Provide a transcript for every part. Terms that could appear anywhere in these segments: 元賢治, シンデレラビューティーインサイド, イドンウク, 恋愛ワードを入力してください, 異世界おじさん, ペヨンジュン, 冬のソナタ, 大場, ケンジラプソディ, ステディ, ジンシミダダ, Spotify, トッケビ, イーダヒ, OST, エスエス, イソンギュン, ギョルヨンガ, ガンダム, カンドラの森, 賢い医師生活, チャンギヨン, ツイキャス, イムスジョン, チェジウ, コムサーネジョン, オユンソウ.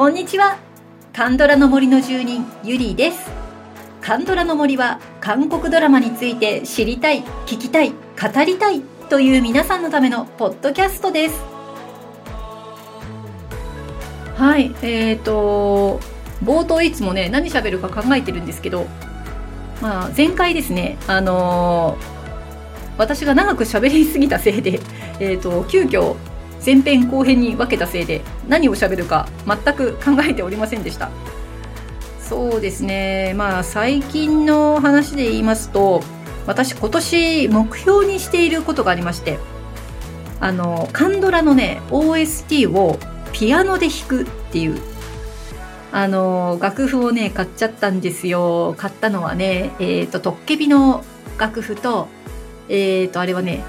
こんにちは。カンドラの森の住人ゆりです。カンドラの森は韓国ドラマについて知りたい、聞きたい、語りたいという皆さんのためのポッドキャストです。はい、冒頭いつもね何喋るか考えてるんですけど、まあ、前回ですね、私が長く喋りすぎたせいで、急遽前編後編に分けたせいで何を喋るか全く考えておりませんでした。そうですね、まあ、最近の話で言いますと、私今年目標にしていることがありまして、カンドラのね OST をピアノで弾くっていう楽譜をね買っちゃったんですよ。買ったのはねトッケビの楽譜とあれはね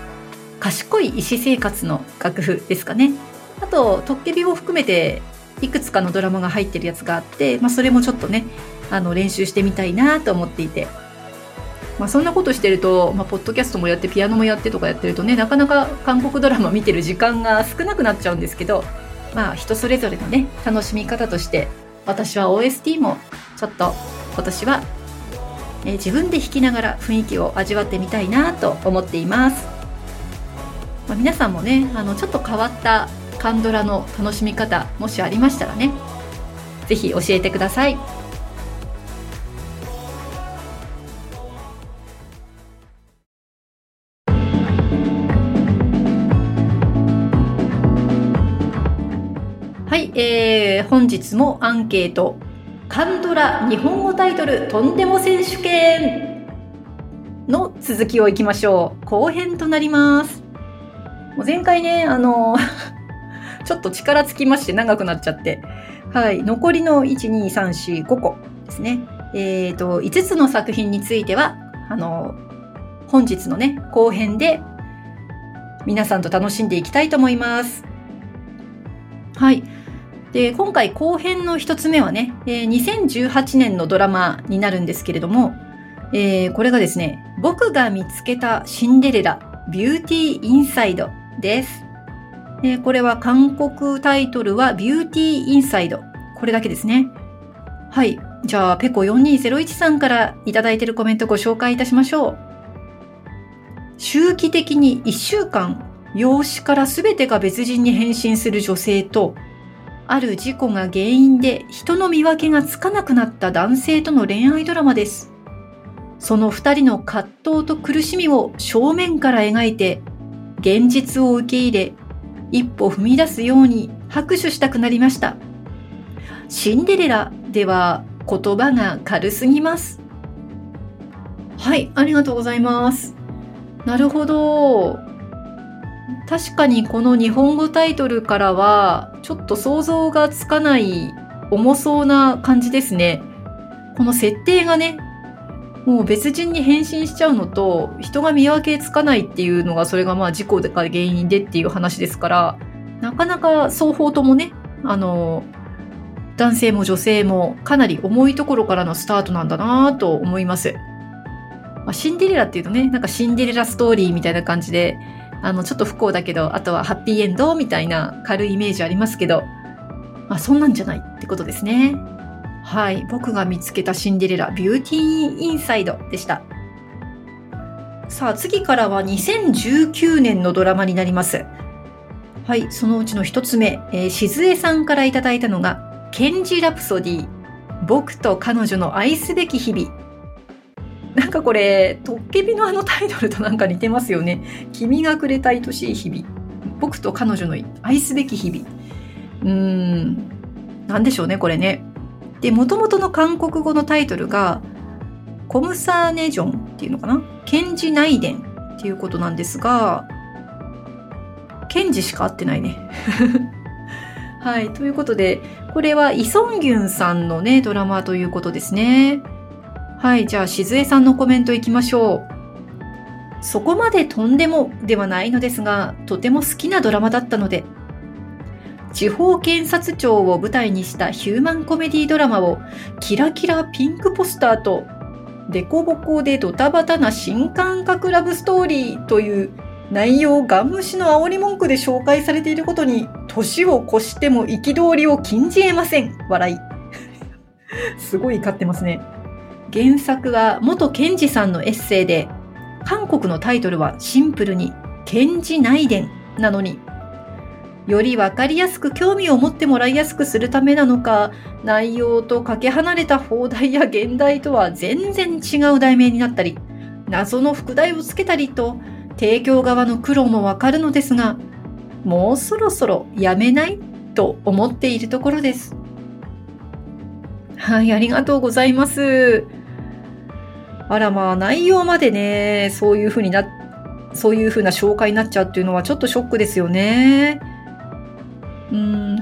賢い医師生活の楽譜ですかね。あとトッケビを含めていくつかのドラマが入ってるやつがあって、まあ、それもちょっとね練習してみたいなと思っていて、まあ、そんなことしてると、まあ、ポッドキャストもやってピアノもやってとかやってるとね、なかなか韓国ドラマ見てる時間が少なくなっちゃうんですけど、まあ人それぞれのね楽しみ方として私は OST もちょっと今年は、自分で弾きながら雰囲気を味わってみたいなと思っています。まあ、皆さんもねちょっと変わったカンドラの楽しみ方もしありましたらねぜひ教えてください。はい、本日もアンケートカンドラ日本語タイトルとんでも選手権の続きをいきましょう。後編となります。もう前回ねちょっと力つきまして長くなっちゃって、はい、残りの 1,2,3,4,5 個ですね、5つの作品については本日のね後編で皆さんと楽しんでいきたいと思います。はい、で今回後編の一つ目はね、2018年のドラマになるんですけれども、これがですね僕が見つけたシンデレラビューティーインサイドです。これは韓国タイトルはビューティーインサイド、これだけですね。はい、じゃあペコ4201さんからいただいているコメントご紹介いたしましょう。周期的に1週間養子から全てが別人に変身する女性と、ある事故が原因で人の見分けがつかなくなった男性との恋愛ドラマです。その2人の葛藤と苦しみを正面から描いて、現実を受け入れ一歩踏み出すように拍手したくなりました。シンデレラでは言葉が軽すぎます。はい、ありがとうございます。なるほど、確かにこの日本語タイトルからはちょっと想像がつかない重そうな感じですね。この設定がねもう別人に変身しちゃうのと人が見分けつかないっていうのが、それがまあ事故が原因でっていう話ですから、なかなか双方ともね男性も女性もかなり重いところからのスタートなんだなと思います。まあ、シンデレラっていうとねなんかシンデレラストーリーみたいな感じでちょっと不幸だけどあとはハッピーエンドみたいな軽いイメージありますけど、まあ、そんなんじゃないってことですね。はい、僕が見つけたシンデレラビューティーインサイドでした。さあ次からは2019年のドラマになります。はい、そのうちの一つ目、しずえさんからいただいたのがケンジラプソディ僕と彼女の愛すべき日々。なんかこれトッケビのタイトルとなんか似てますよね。君がくれた愛しい日々僕と彼女の愛すべき日々、なんでしょうねこれね。で元々の韓国語のタイトルがコムサーネジョンっていうのかな、ケンジ内伝っていうことなんですが、ケンジしか合ってないねはい、ということでこれはイソンギュンさんのねドラマということですね。はい、じゃあしずえさんのコメントいきましょう。そこまでとんでもではないのですがとても好きなドラマだったので、地方検察庁を舞台にしたヒューマンコメディドラマをキラキラピンクポスターとデコボコでドタバタな新感覚ラブストーリーという内容ガン無視の煽り文句で紹介されていることに年を越しても憤りを禁じ得ません。笑い。すごい怒ってますね。原作は元賢治さんのエッセイで、韓国のタイトルはシンプルに賢治内伝なのに、より分かりやすく興味を持ってもらいやすくするためなのか、内容とかけ離れた邦題や現代とは全然違う題名になったり、謎の副題をつけたりと、提供側の苦労もわかるのですが、もうそろそろやめないと思っているところです。はい、ありがとうございます。あら、まあ内容までね、そういう風な紹介になっちゃうっていうのはちょっとショックですよね。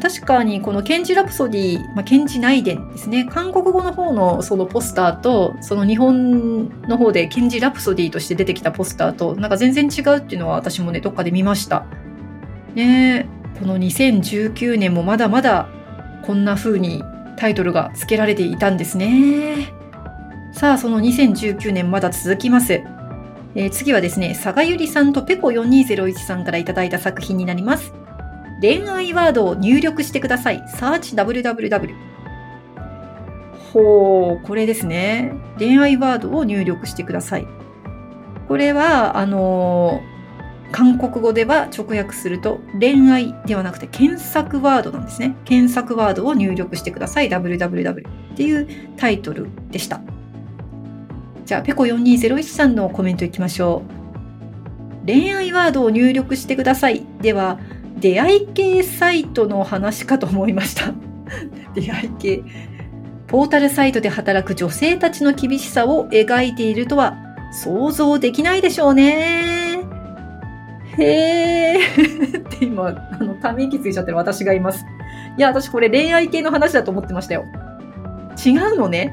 確かにこの賢治ラプソディ、賢治内伝ですね。韓国語の方のそのポスターと、その日本の方で賢治ラプソディとして出てきたポスターと、なんか全然違うっていうのは私もね、どっかで見ました。ねえ、この2019年もまだまだこんな風にタイトルが付けられていたんですね。さあ、その2019年まだ続きます。次はですね、佐賀ゆりさんとペコ4201さんからいただいた作品になります。恋愛ワードを入力してください。サーチ www。 ほう、これですね。恋愛ワードを入力してください。これは韓国語では直訳すると恋愛ではなくて検索ワードなんですね。検索ワードを入力してください。www っていうタイトルでした。じゃあペコ4201さんのコメントいきましょう。恋愛ワードを入力してください。では出会い系サイトの話かと思いました出会い系ポータルサイトで働く女性たちの厳しさを描いているとは想像できないでしょうね。へーって今ため息ついちゃってる私がいます。いや、私これ恋愛系の話だと思ってましたよ。違うのね。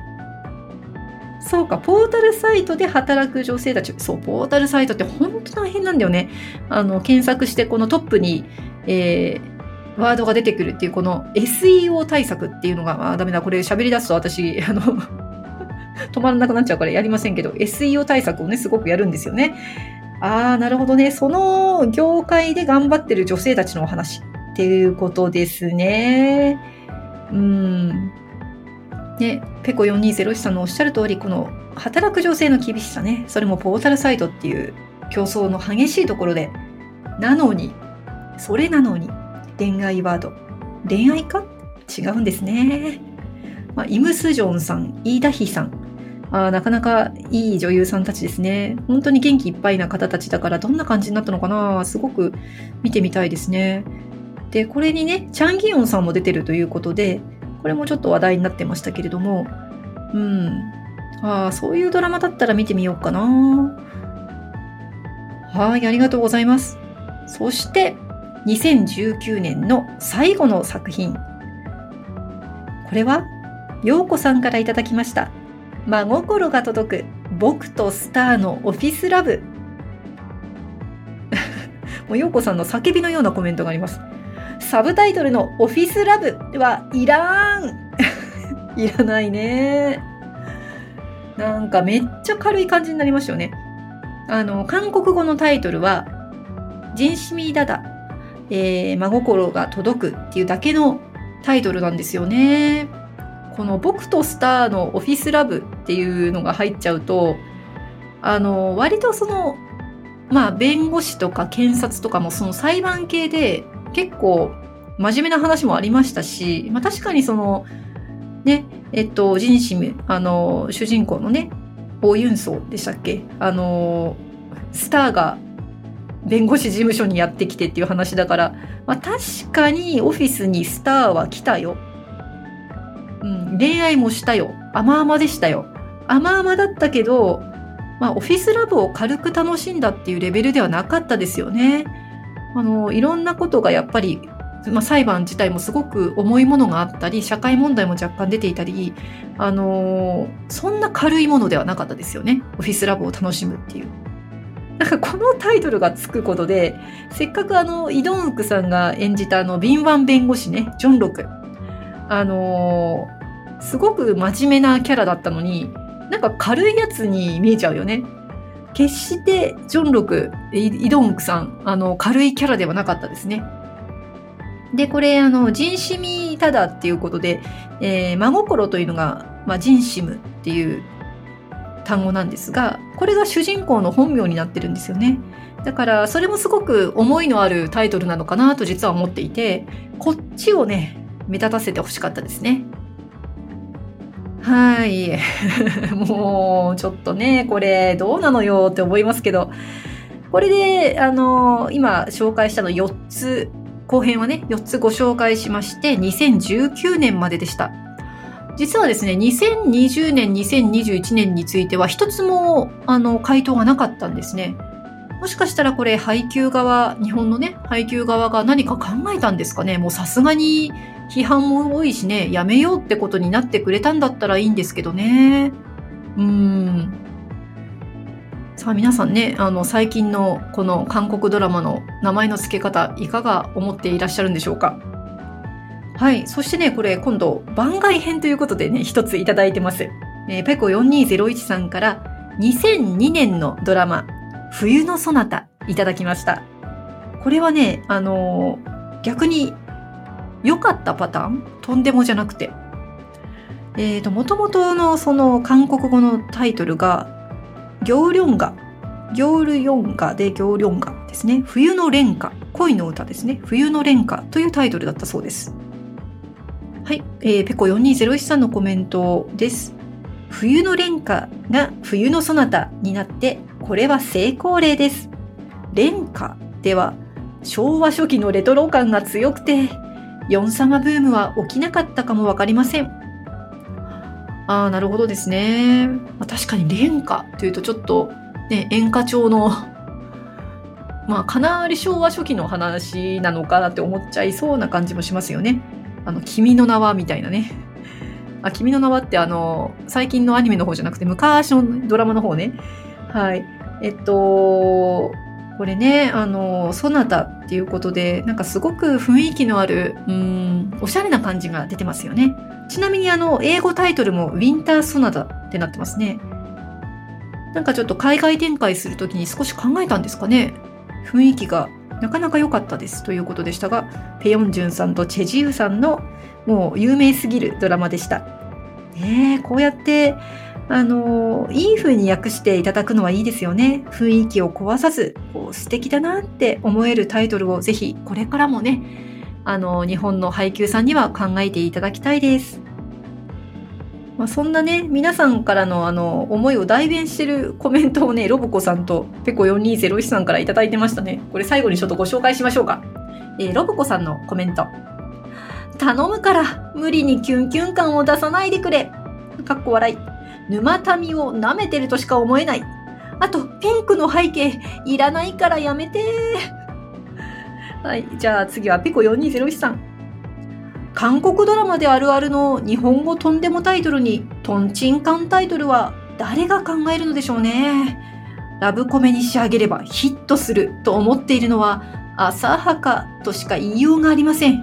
そうか、ポータルサイトで働く女性たち。そう、ポータルサイトって本当大変なんだよね。検索してこのトップに、ワードが出てくるっていう、この SEO 対策っていうのが、ダメだ、これ喋り出すと私、止まらなくなっちゃうからやりませんけど、SEO 対策をね、すごくやるんですよね。あー、なるほどね。その業界で頑張ってる女性たちのお話っていうことですね。ね、ペコ4201さんのおっしゃる通り、この働く女性の厳しさね、それもポータルサイトっていう競争の激しいところで、それなのに恋愛ワード、恋愛か違うんですね。イムスジョンさん、イーダヒさん、なかなかいい女優さんたちですね。本当に元気いっぱいな方たちだから、どんな感じになったのかな、すごく見てみたいですね。で、これにね、チャンギヨンさんも出てるということで、これもちょっと話題になってましたけれども、そういうドラマだったら見てみようかな。はい、ありがとうございます。そして2019年の最後の作品。これは陽子さんからいただきました。真心が届く僕とスターのオフィスラブ。もう陽子さんの叫びのようなコメントがあります。サブタイトルのオフィスラブはいらんいらないね。なんかめっちゃ軽い感じになりましたよね。韓国語のタイトルはジンシミダダ、真心が届くっていうだけのタイトルなんですよね。この僕とスターのオフィスラブっていうのが入っちゃうと、割とその弁護士とか検察とかもその裁判系で結構真面目な話もありましたし、確かにそのね、ジンシム、主人公のね、オユンソウでしたっけ、スターが弁護士事務所にやってきてっていう話だから、確かにオフィスにスターは来たよ、恋愛もしたよ、甘々でしたよ。甘々だったけど、オフィスラブを軽く楽しんだっていうレベルではなかったですよね。いろんなことがやっぱり、裁判自体もすごく重いものがあったり、社会問題も若干出ていたり、そんな軽いものではなかったですよね。オフィスラブを楽しむっていう。なんかこのタイトルがつくことで、せっかくイドンウクさんが演じた敏腕弁護士ね、ジョンロク。すごく真面目なキャラだったのに、なんか軽いやつに見えちゃうよね。決してジョンロク、イドンウクさん、軽いキャラではなかったですね。でこれ人シミタダっていうことで、真心というのが、人シムっていう単語なんですが、これが主人公の本名になってるんですよね。だからそれもすごく思いのあるタイトルなのかなと実は思っていて、こっちをね目立たせてほしかったですね。はいもうちょっとねこれどうなのよって思いますけど、これで今紹介したの4つ後編はね4つご紹介しまして、2019年まででした。実はですね2020年2021年については一つも回答がなかったんですね。もしかしたらこれ配給側、日本のね配給側が何か考えたんですかね。もうさすがに批判も多いしね、やめようってことになってくれたんだったらいいんですけどね。さあ皆さんね、最近のこの韓国ドラマの名前の付け方いかが思っていらっしゃるんでしょうか。はい、そしてねこれ今度番外編ということでね一ついただいてます。ペコ4201さんから2002年のドラマ冬のそなたいただきました。これはね逆に良かったパターン、とんでもじゃなくて、元々のその韓国語のタイトルがギョルヨンガでギョルヨンガですね。冬の恋歌、恋の歌ですね。冬の恋歌というタイトルだったそうです。はい、ペコ4201さんのコメントです。冬の恋歌が冬のそなたになって、これは成功例です。恋歌では昭和初期のレトロ感が強くて、ヨン様ブームは起きなかったかもわかりません。ああ、なるほどですね。確かに恋歌というとちょっとね、演歌調のかなり昭和初期の話なのかなって思っちゃいそうな感じもしますよね。君の名はみたいなね。君の名はって最近のアニメの方じゃなくて昔のドラマの方ね。はい。これね、そなたっていうことで、なんかすごく雰囲気のある、おしゃれな感じが出てますよね。ちなみに英語タイトルもウィンターソナタってなってますね。なんかちょっと海外展開するときに少し考えたんですかね。雰囲気がなかなか良かったですということでしたが、ペヨンジュンさんとチェジウさんのもう有名すぎるドラマでした。ねえ、こうやって、いい風に訳していただくのはいいですよね。雰囲気を壊さず、こう素敵だなって思えるタイトルをぜひこれからもね、日本の配給さんには考えていただきたいです。そんなね、皆さんからの思いを代弁してるコメントをね、ロボコさんとペコ4201さんからいただいてましたね。これ最後にちょっとご紹介しましょうか。ロボコさんのコメント。頼むから、無理にキュンキュン感を出さないでくれ。かっこ笑い。沼民を舐めてるとしか思えない。あとピンクの背景いらないからやめてー。はい、じゃあ次はピコ4201さん。韓国ドラマであるあるの日本語とんでもタイトルにトンチンカンタイトルは誰が考えるのでしょうね。ラブコメに仕上げればヒットすると思っているのは浅はかとしか言いようがありません。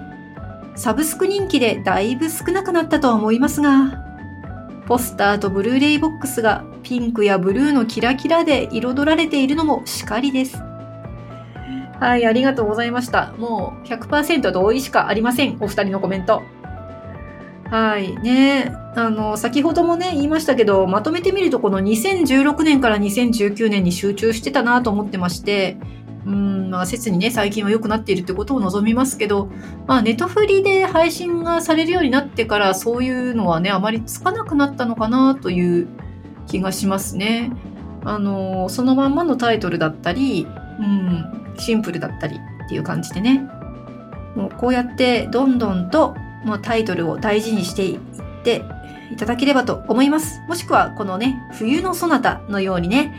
サブスク人気でだいぶ少なくなったとは思いますが、ポスターとブルーレイボックスがピンクやブルーのキラキラで彩られているのもしかりです。はい、ありがとうございました。もう 100% 同意しかありません。お二人のコメント。はい、ね。先ほどもね、言いましたけど、まとめてみるとこの2016年から2019年に集中してたなと思ってまして、切にね、最近は良くなっているってことを望みますけど、ネットフリで配信がされるようになってから、そういうのはね、あまりつかなくなったのかなという気がしますね。そのまんまのタイトルだったり、シンプルだったりっていう感じでね、もうこうやってどんどんと、タイトルを大事にしていっていただければと思います。もしくは、このね、冬のそなたのようにね、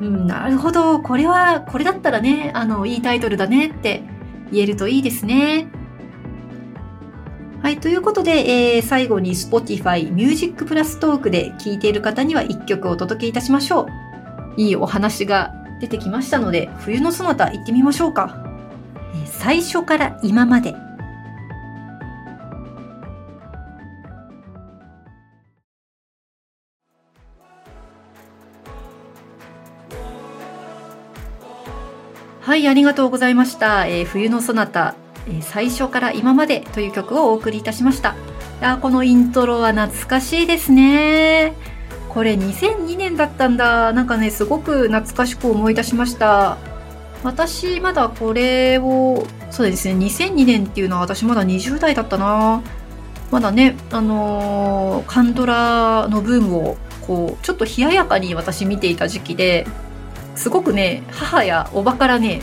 なるほど。これだったらね、いいタイトルだねって言えるといいですね。はい、ということで、最後に Spotify Music+Talk で聴いている方には1曲お届けいたしましょう。いいお話が出てきましたので、冬のそなた行ってみましょうか。最初から今まで。はい、ありがとうございました。冬のそなた最初から今までという曲をお送りいたしました。このイントロは懐かしいですね。これ2002年だったんだ。なんかね、すごく懐かしく思い出しました。私まだこれを、そうですね、2002年っていうのは私まだ20代だったな。まだね、カンドラのブームをこうちょっと冷ややかに私見ていた時期で、すごくね、母やおばからね、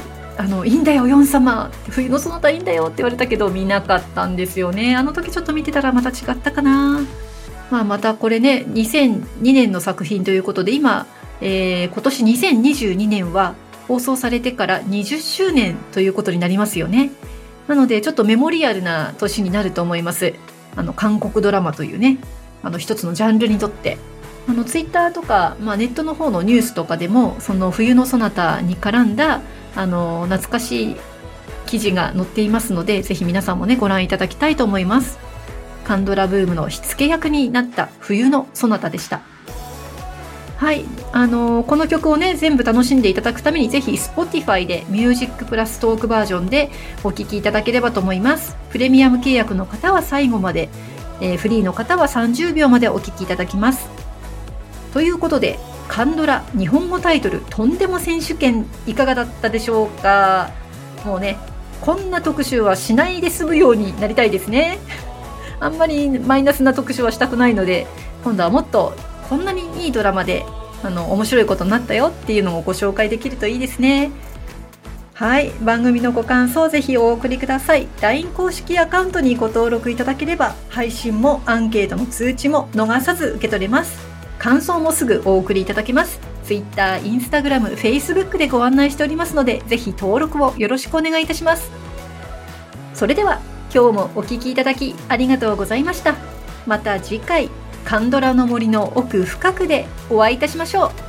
いいんだよヨン様、冬のその他いいんだよって言われたけど見なかったんですよね。あの時ちょっと見てたらまた違ったかな。またこれね、2002年の作品ということで、今、今年2022年は放送されてから20周年ということになりますよね。なのでちょっとメモリアルな年になると思います。韓国ドラマというね、一つのジャンルにとって、ツイッターとか、ネットの方のニュースとかでも、その冬のそなたに絡んだ懐かしい記事が載っていますので、ぜひ皆さんもね、ご覧いただきたいと思います。韓ドラブームの火付け役になった冬のそなたでした。はい、この曲をね、全部楽しんでいただくために、ぜひ Spotify で Music+Talk バージョンでお聴きいただければと思います。プレミアム契約の方は最後まで、フリーの方は30秒までお聴きいただきます。ということで、韓ドラ日本語タイトルとんでも選手権、いかがだったでしょうか。もうね、こんな特集はしないで済むようになりたいですね。あんまりマイナスな特集はしたくないので、今度はもっとこんなにいいドラマで面白いことになったよっていうのをご紹介できるといいですね。はい、番組のご感想をぜひお送りください。 LINE 公式アカウントにご登録いただければ、配信もアンケートの通知も逃さず受け取れます。感想もすぐお送りいただけます。 Twitter、Instagram、Facebook でご案内しておりますので、ぜひ登録をよろしくお願いいたします。それでは今日もお聞きいただきありがとうございました。また次回、カンドラの森の奥深くでお会いいたしましょう。